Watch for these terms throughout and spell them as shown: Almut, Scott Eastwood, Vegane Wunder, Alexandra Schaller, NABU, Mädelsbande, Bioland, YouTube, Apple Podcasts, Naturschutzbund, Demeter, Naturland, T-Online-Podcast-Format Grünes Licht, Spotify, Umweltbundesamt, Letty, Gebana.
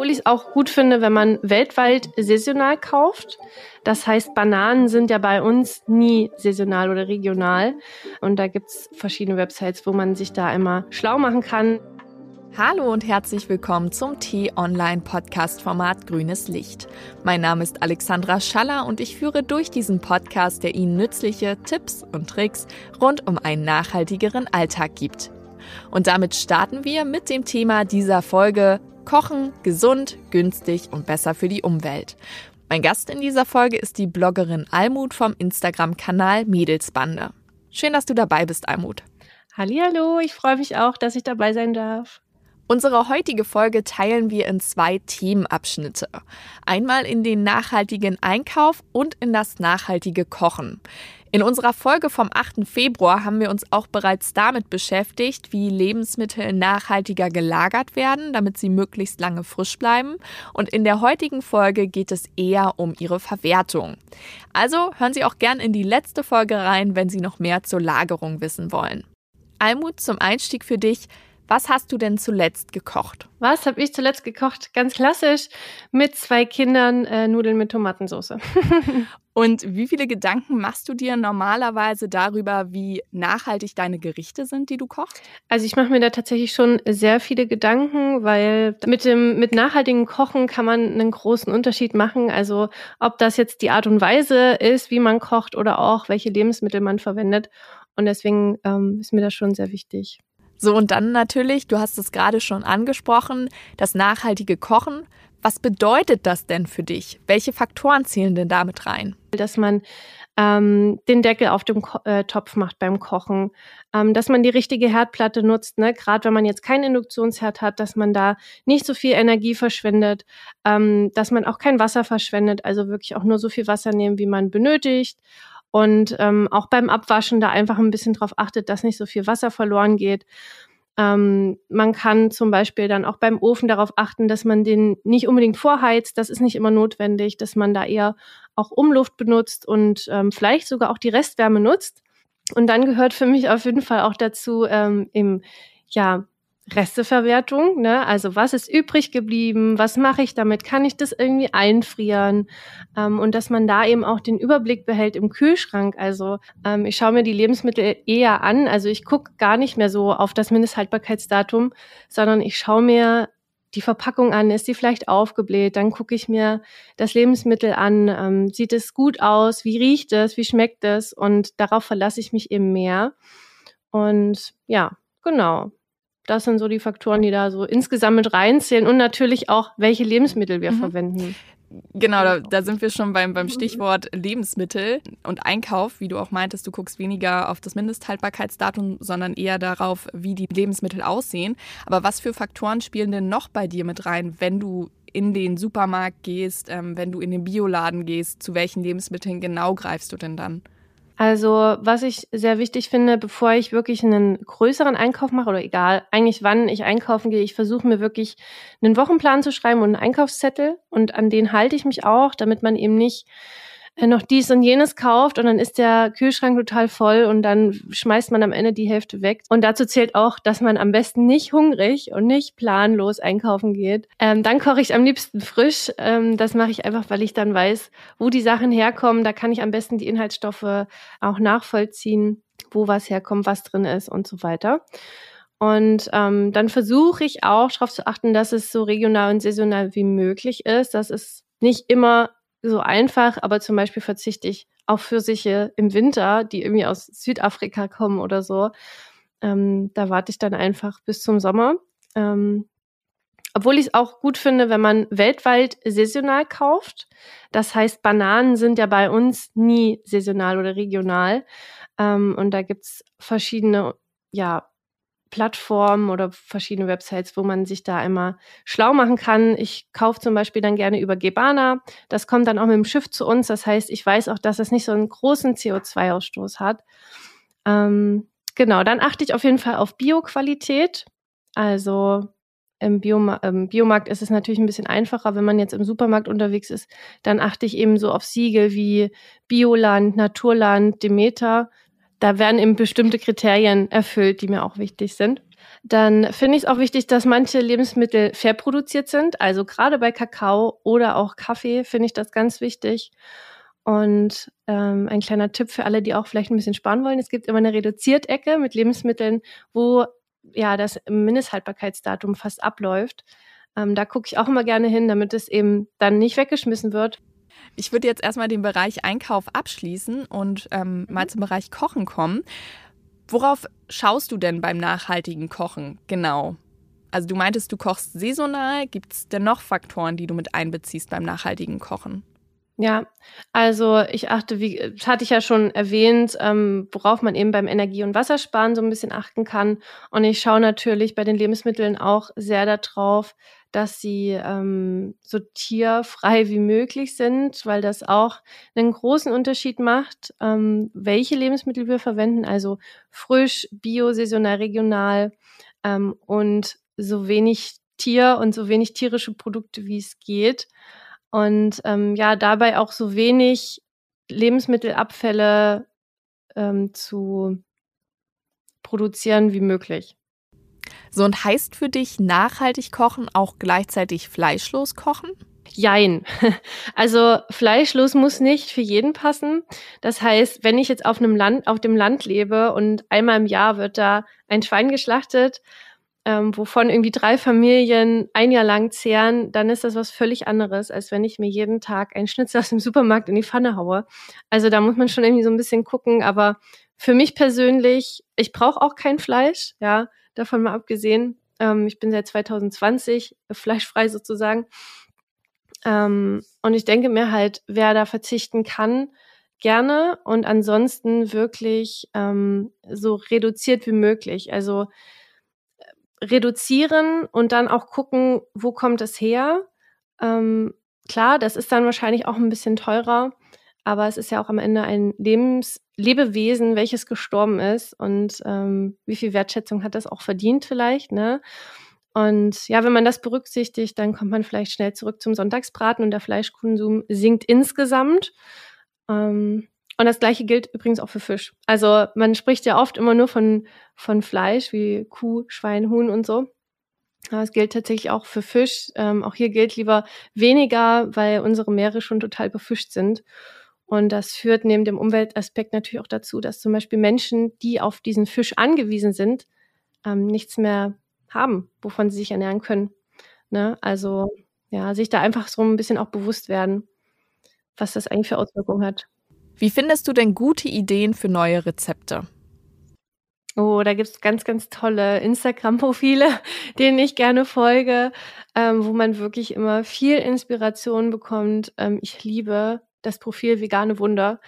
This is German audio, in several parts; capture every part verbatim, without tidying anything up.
Obwohl ich es auch gut finde, wenn man weltweit saisonal kauft. Das heißt, Bananen sind ja bei uns nie saisonal oder regional. Und da gibt es verschiedene Websites, wo man sich da immer schlau machen kann. Hallo und herzlich willkommen zum T-Online-Podcast-Format Grünes Licht. Mein Name ist Alexandra Schaller und ich führe durch diesen Podcast, der Ihnen nützliche Tipps und Tricks rund um einen nachhaltigeren Alltag gibt. Und damit starten wir mit dem Thema dieser Folge: Kochen, gesund, günstig und besser für die Umwelt. Mein Gast in dieser Folge ist die Bloggerin Almut vom Instagram-Kanal Mädelsbande. Schön, dass du dabei bist, Almut. Hallihallo, ich freue mich auch, dass ich dabei sein darf. Unsere heutige Folge teilen wir in zwei Themenabschnitte. Einmal in den nachhaltigen Einkauf und in das nachhaltige Kochen. In unserer Folge vom achten Februar haben wir uns auch bereits damit beschäftigt, wie Lebensmittel nachhaltiger gelagert werden, damit sie möglichst lange frisch bleiben. Und in der heutigen Folge geht es eher um ihre Verwertung. Also hören Sie auch gern in die letzte Folge rein, wenn Sie noch mehr zur Lagerung wissen wollen. Almut, zum Einstieg für dich: Was hast du denn zuletzt gekocht? Was habe ich zuletzt gekocht? Ganz klassisch mit zwei Kindern äh, Nudeln mit Tomatensauce. Und wie viele Gedanken machst du dir normalerweise darüber, wie nachhaltig deine Gerichte sind, die du kochst? Also ich mache mir da tatsächlich schon sehr viele Gedanken, weil mit dem mit nachhaltigem Kochen kann man einen großen Unterschied machen. Also ob das jetzt die Art und Weise ist, wie man kocht oder auch welche Lebensmittel man verwendet. Und deswegen ähm, ist mir das schon sehr wichtig. So, und dann natürlich, du hast es gerade schon angesprochen, das nachhaltige Kochen. Was bedeutet das denn für dich? Welche Faktoren zählen denn damit rein? Dass man ähm, den Deckel auf dem Ko- äh, Topf macht beim Kochen, ähm, dass man die richtige Herdplatte nutzt, ne? Gerade wenn man jetzt keinen Induktionsherd hat, dass man da nicht so viel Energie verschwendet, ähm, dass man auch kein Wasser verschwendet, also wirklich auch nur so viel Wasser nehmen, wie man benötigt. Und ähm, auch beim Abwaschen da einfach ein bisschen drauf achtet, dass nicht so viel Wasser verloren geht. Ähm, man kann zum Beispiel dann auch beim Ofen darauf achten, dass man den nicht unbedingt vorheizt. Das ist nicht immer notwendig, dass man da eher auch Umluft benutzt und ähm, vielleicht sogar auch die Restwärme nutzt. Und dann gehört für mich auf jeden Fall auch dazu ähm, im, ja, Resteverwertung, ne? Also was ist übrig geblieben, was mache ich damit, kann ich das irgendwie einfrieren, ähm, und dass man da eben auch den Überblick behält im Kühlschrank. Also ähm, ich schaue mir die Lebensmittel eher an, also ich gucke gar nicht mehr so auf das Mindesthaltbarkeitsdatum, sondern ich schaue mir die Verpackung an, ist die vielleicht aufgebläht, dann gucke ich mir das Lebensmittel an, ähm, sieht es gut aus, wie riecht es, wie schmeckt es, und darauf verlasse ich mich eben mehr. Und ja, genau. Das sind so die Faktoren, die da so insgesamt mit reinzählen, und natürlich auch, welche Lebensmittel wir mhm. verwenden. Genau, da, da sind wir schon beim, beim Stichwort Lebensmittel und Einkauf. Wie du auch meintest, du guckst weniger auf das Mindesthaltbarkeitsdatum, sondern eher darauf, wie die Lebensmittel aussehen. Aber was für Faktoren spielen denn noch bei dir mit rein, wenn du in den Supermarkt gehst, ähm, wenn du in den Bioladen gehst? Zu welchen Lebensmitteln genau greifst du denn dann? Also was ich sehr wichtig finde, bevor ich wirklich einen größeren Einkauf mache, oder egal, eigentlich wann ich einkaufen gehe, ich versuche mir wirklich einen Wochenplan zu schreiben und einen Einkaufszettel, und an den halte ich mich auch, damit man eben nicht noch dies und jenes kauft und dann ist der Kühlschrank total voll und dann schmeißt man am Ende die Hälfte weg. Und dazu zählt auch, dass man am besten nicht hungrig und nicht planlos einkaufen geht. Ähm, dann koche ich am liebsten frisch. Ähm, das mache ich einfach, weil ich dann weiß, wo die Sachen herkommen. Da kann ich am besten die Inhaltsstoffe auch nachvollziehen, wo was herkommt, was drin ist und so weiter. Und ähm, dann versuche ich auch darauf zu achten, dass es so regional und saisonal wie möglich ist. Das ist nicht immer so einfach, aber zum Beispiel verzichte ich auf Pfirsiche im Winter, die irgendwie aus Südafrika kommen oder so. Ähm, da warte ich dann einfach bis zum Sommer. Ähm, obwohl ich es auch gut finde, wenn man weltweit saisonal kauft. Das heißt, Bananen sind ja bei uns nie saisonal oder regional. Ähm, und da gibt es verschiedene, ja, Plattformen oder verschiedene Websites, wo man sich da immer schlau machen kann. Ich kaufe zum Beispiel dann gerne über Gebana. Das kommt dann auch mit dem Schiff zu uns. Das heißt, ich weiß auch, dass es nicht so einen großen C O zwei Ausstoß hat. Ähm, genau, dann achte ich auf jeden Fall auf Bio-Qualität. Also im, Bio- im Biomarkt ist es natürlich ein bisschen einfacher, wenn man jetzt im Supermarkt unterwegs ist. Dann achte ich eben so auf Siegel wie Bioland, Naturland, Demeter. Da werden eben bestimmte Kriterien erfüllt, die mir auch wichtig sind. Dann finde ich es auch wichtig, dass manche Lebensmittel fair produziert sind. Also gerade bei Kakao oder auch Kaffee finde ich das ganz wichtig. Und ähm, ein kleiner Tipp für alle, die auch vielleicht ein bisschen sparen wollen. Es gibt immer eine Reduziertecke mit Lebensmitteln, wo ja das Mindesthaltbarkeitsdatum fast abläuft. Ähm, da gucke ich auch immer gerne hin, damit es eben dann nicht weggeschmissen wird. Ich würde jetzt erstmal den Bereich Einkauf abschließen und ähm, mhm. mal zum Bereich Kochen kommen. Worauf schaust du denn beim nachhaltigen Kochen genau? Also du meintest, du kochst saisonal. Gibt es denn noch Faktoren, die du mit einbeziehst beim nachhaltigen Kochen? Ja, also ich achte, wie hatte ich ja schon erwähnt, ähm, worauf man eben beim Energie- und Wassersparen so ein bisschen achten kann. Und ich schaue natürlich bei den Lebensmitteln auch sehr darauf, dass sie ähm, so tierfrei wie möglich sind, weil das auch einen großen Unterschied macht, ähm, welche Lebensmittel wir verwenden, also frisch, bio, saisonal, regional ähm, und so wenig Tier und so wenig tierische Produkte, wie es geht. Und ähm, ja, dabei auch so wenig Lebensmittelabfälle ähm, zu produzieren wie möglich. So, und heißt für dich nachhaltig kochen auch gleichzeitig fleischlos kochen? Jein. Also fleischlos muss nicht für jeden passen. Das heißt, wenn ich jetzt auf einem Land, auf dem Land lebe und einmal im Jahr wird da ein Schwein geschlachtet, ähm, wovon irgendwie drei Familien ein Jahr lang zehren, dann ist das was völlig anderes, als wenn ich mir jeden Tag einen Schnitzel aus dem Supermarkt in die Pfanne haue. Also da muss man schon irgendwie so ein bisschen gucken, aber für mich persönlich, ich brauche auch kein Fleisch, ja. Davon mal abgesehen, ähm, ich bin seit zwanzig zwanzig fleischfrei sozusagen. Ähm, und ich denke mir halt, wer da verzichten kann, gerne. Und ansonsten wirklich ähm, so reduziert wie möglich. Also äh, reduzieren und dann auch gucken, wo kommt es her. Ähm, klar, das ist dann wahrscheinlich auch ein bisschen teurer. Aber es ist ja auch am Ende ein Lebens- Lebewesen, welches gestorben ist, und ähm, wie viel Wertschätzung hat das auch verdient vielleicht, ne? Und ja, wenn man das berücksichtigt, dann kommt man vielleicht schnell zurück zum Sonntagsbraten und der Fleischkonsum sinkt insgesamt. Ähm, und das Gleiche gilt übrigens auch für Fisch. Also man spricht ja oft immer nur von, von Fleisch, wie Kuh, Schwein, Huhn und so. Aber es gilt tatsächlich auch für Fisch. Ähm, auch hier gilt lieber weniger, weil unsere Meere schon total befischt sind. Und das führt neben dem Umweltaspekt natürlich auch dazu, dass zum Beispiel Menschen, die auf diesen Fisch angewiesen sind, ähm, nichts mehr haben, wovon sie sich ernähren können. Ne? Also ja, sich da einfach so ein bisschen auch bewusst werden, was das eigentlich für Auswirkungen hat. Wie findest du denn gute Ideen für neue Rezepte? Oh, da gibt es ganz, ganz tolle Instagram-Profile, denen ich gerne folge, ähm, wo man wirklich immer viel Inspiration bekommt. Ähm, ich liebe das Profil Vegane Wunder.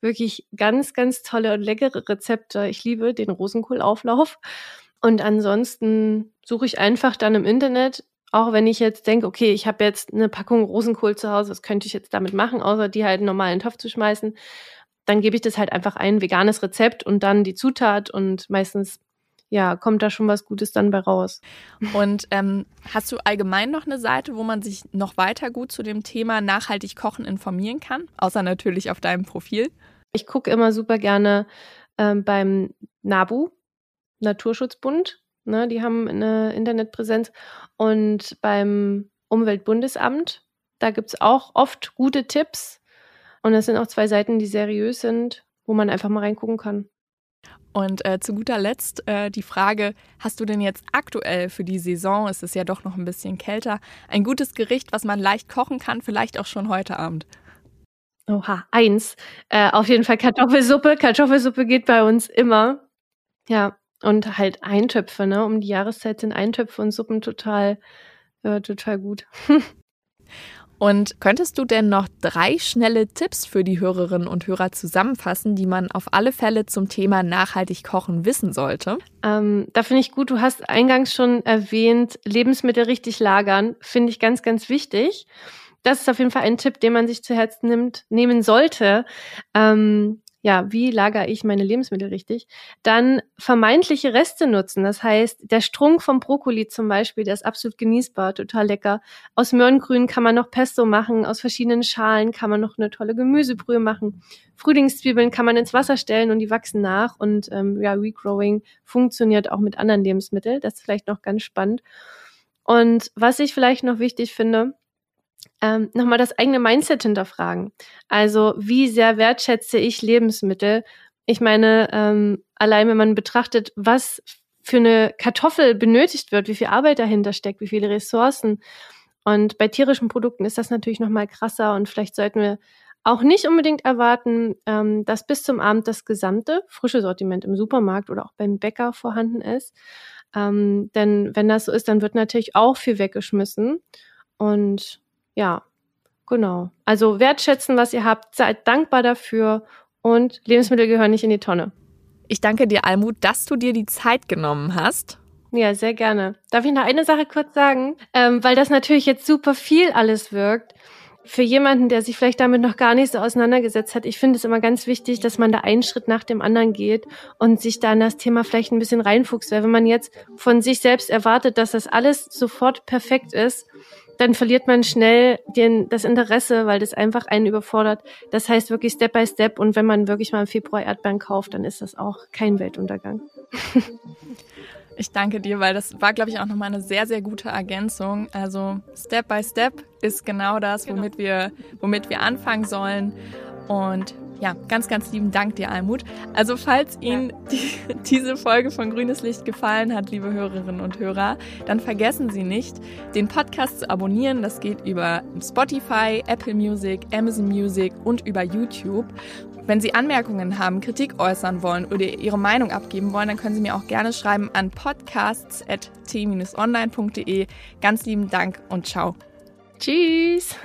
Wirklich ganz, ganz tolle und leckere Rezepte. Ich liebe den Rosenkohlauflauf. Und ansonsten suche ich einfach dann im Internet, auch wenn ich jetzt denke, okay, ich habe jetzt eine Packung Rosenkohl zu Hause, was könnte ich jetzt damit machen, außer die halt normal in den Topf zu schmeißen. Dann gebe ich das halt einfach ein veganes Rezept und dann die Zutat und meistens ja, kommt da schon was Gutes dann bei raus. Und ähm, hast du allgemein noch eine Seite, wo man sich noch weiter gut zu dem Thema nachhaltig kochen informieren kann? Außer natürlich auf deinem Profil. Ich gucke immer super gerne ähm, beim NABU, Naturschutzbund. Ne, die haben eine Internetpräsenz. Und beim Umweltbundesamt, da gibt es auch oft gute Tipps. Und das sind auch zwei Seiten, die seriös sind, wo man einfach mal reingucken kann. Und äh, zu guter Letzt äh, die Frage, hast du denn jetzt aktuell für die Saison, es ist ja doch noch ein bisschen kälter, ein gutes Gericht, was man leicht kochen kann, vielleicht auch schon heute Abend? Oha, eins. Äh, auf jeden Fall Kartoffelsuppe. Kartoffelsuppe geht bei uns immer. Ja, und halt Eintöpfe, ne? Um die Jahreszeit sind Eintöpfe und Suppen total, äh, total gut. Und könntest du denn noch drei schnelle Tipps für die Hörerinnen und Hörer zusammenfassen, die man auf alle Fälle zum Thema nachhaltig kochen wissen sollte? Ähm, da finde ich gut, du hast eingangs schon erwähnt, Lebensmittel richtig lagern, finde ich ganz, ganz wichtig. Das ist auf jeden Fall ein Tipp, den man sich zu Herzen nimmt, nehmen sollte. Ähm, ja, wie lagere ich meine Lebensmittel richtig, dann vermeintliche Reste nutzen. Das heißt, der Strunk vom Brokkoli zum Beispiel, der ist absolut genießbar, total lecker. Aus Möhrengrün kann man noch Pesto machen, aus verschiedenen Schalen kann man noch eine tolle Gemüsebrühe machen. Frühlingszwiebeln kann man ins Wasser stellen und die wachsen nach. Und ähm, ja, Regrowing funktioniert auch mit anderen Lebensmitteln. Das ist vielleicht noch ganz spannend. Und was ich vielleicht noch wichtig finde, Ähm, nochmal das eigene Mindset hinterfragen. Also wie sehr wertschätze ich Lebensmittel? Ich meine, ähm, allein wenn man betrachtet, was für eine Kartoffel benötigt wird, wie viel Arbeit dahinter steckt, wie viele Ressourcen. Und bei tierischen Produkten ist das natürlich nochmal krasser und vielleicht sollten wir auch nicht unbedingt erwarten, ähm, dass bis zum Abend das gesamte frische Sortiment im Supermarkt oder auch beim Bäcker vorhanden ist. Ähm, denn wenn das so ist, dann wird natürlich auch viel weggeschmissen und ja, genau. Also wertschätzen, was ihr habt, seid dankbar dafür und Lebensmittel gehören nicht in die Tonne. Ich danke dir, Almut, dass du dir die Zeit genommen hast. Ja, sehr gerne. Darf ich noch eine Sache kurz sagen? Ähm, weil das natürlich jetzt super viel alles wirkt. Für jemanden, der sich vielleicht damit noch gar nicht so auseinandergesetzt hat, ich finde es immer ganz wichtig, dass man da einen Schritt nach dem anderen geht und sich da in das Thema vielleicht ein bisschen reinfuchst. Weil wenn man jetzt von sich selbst erwartet, dass das alles sofort perfekt ist, dann verliert man schnell den, das Interesse, weil das einfach einen überfordert. Das heißt wirklich Step by Step. Und wenn man wirklich mal im Februar Erdbeeren kauft, dann ist das auch kein Weltuntergang. Ich danke dir, weil das war, glaube ich, auch nochmal eine sehr, sehr gute Ergänzung. Also Step by Step ist genau das, womit genau. wir, womit wir anfangen sollen. Und ja, ganz, ganz lieben Dank dir, Almut. Also falls Ihnen die, diese Folge von Grünes Licht gefallen hat, liebe Hörerinnen und Hörer, dann vergessen Sie nicht, den Podcast zu abonnieren. Das geht über Spotify, Apple Music, Amazon Music und über YouTube. Wenn Sie Anmerkungen haben, Kritik äußern wollen oder Ihre Meinung abgeben wollen, dann können Sie mir auch gerne schreiben an podcasts at t dash online punkt de. Ganz lieben Dank und ciao. Tschüss.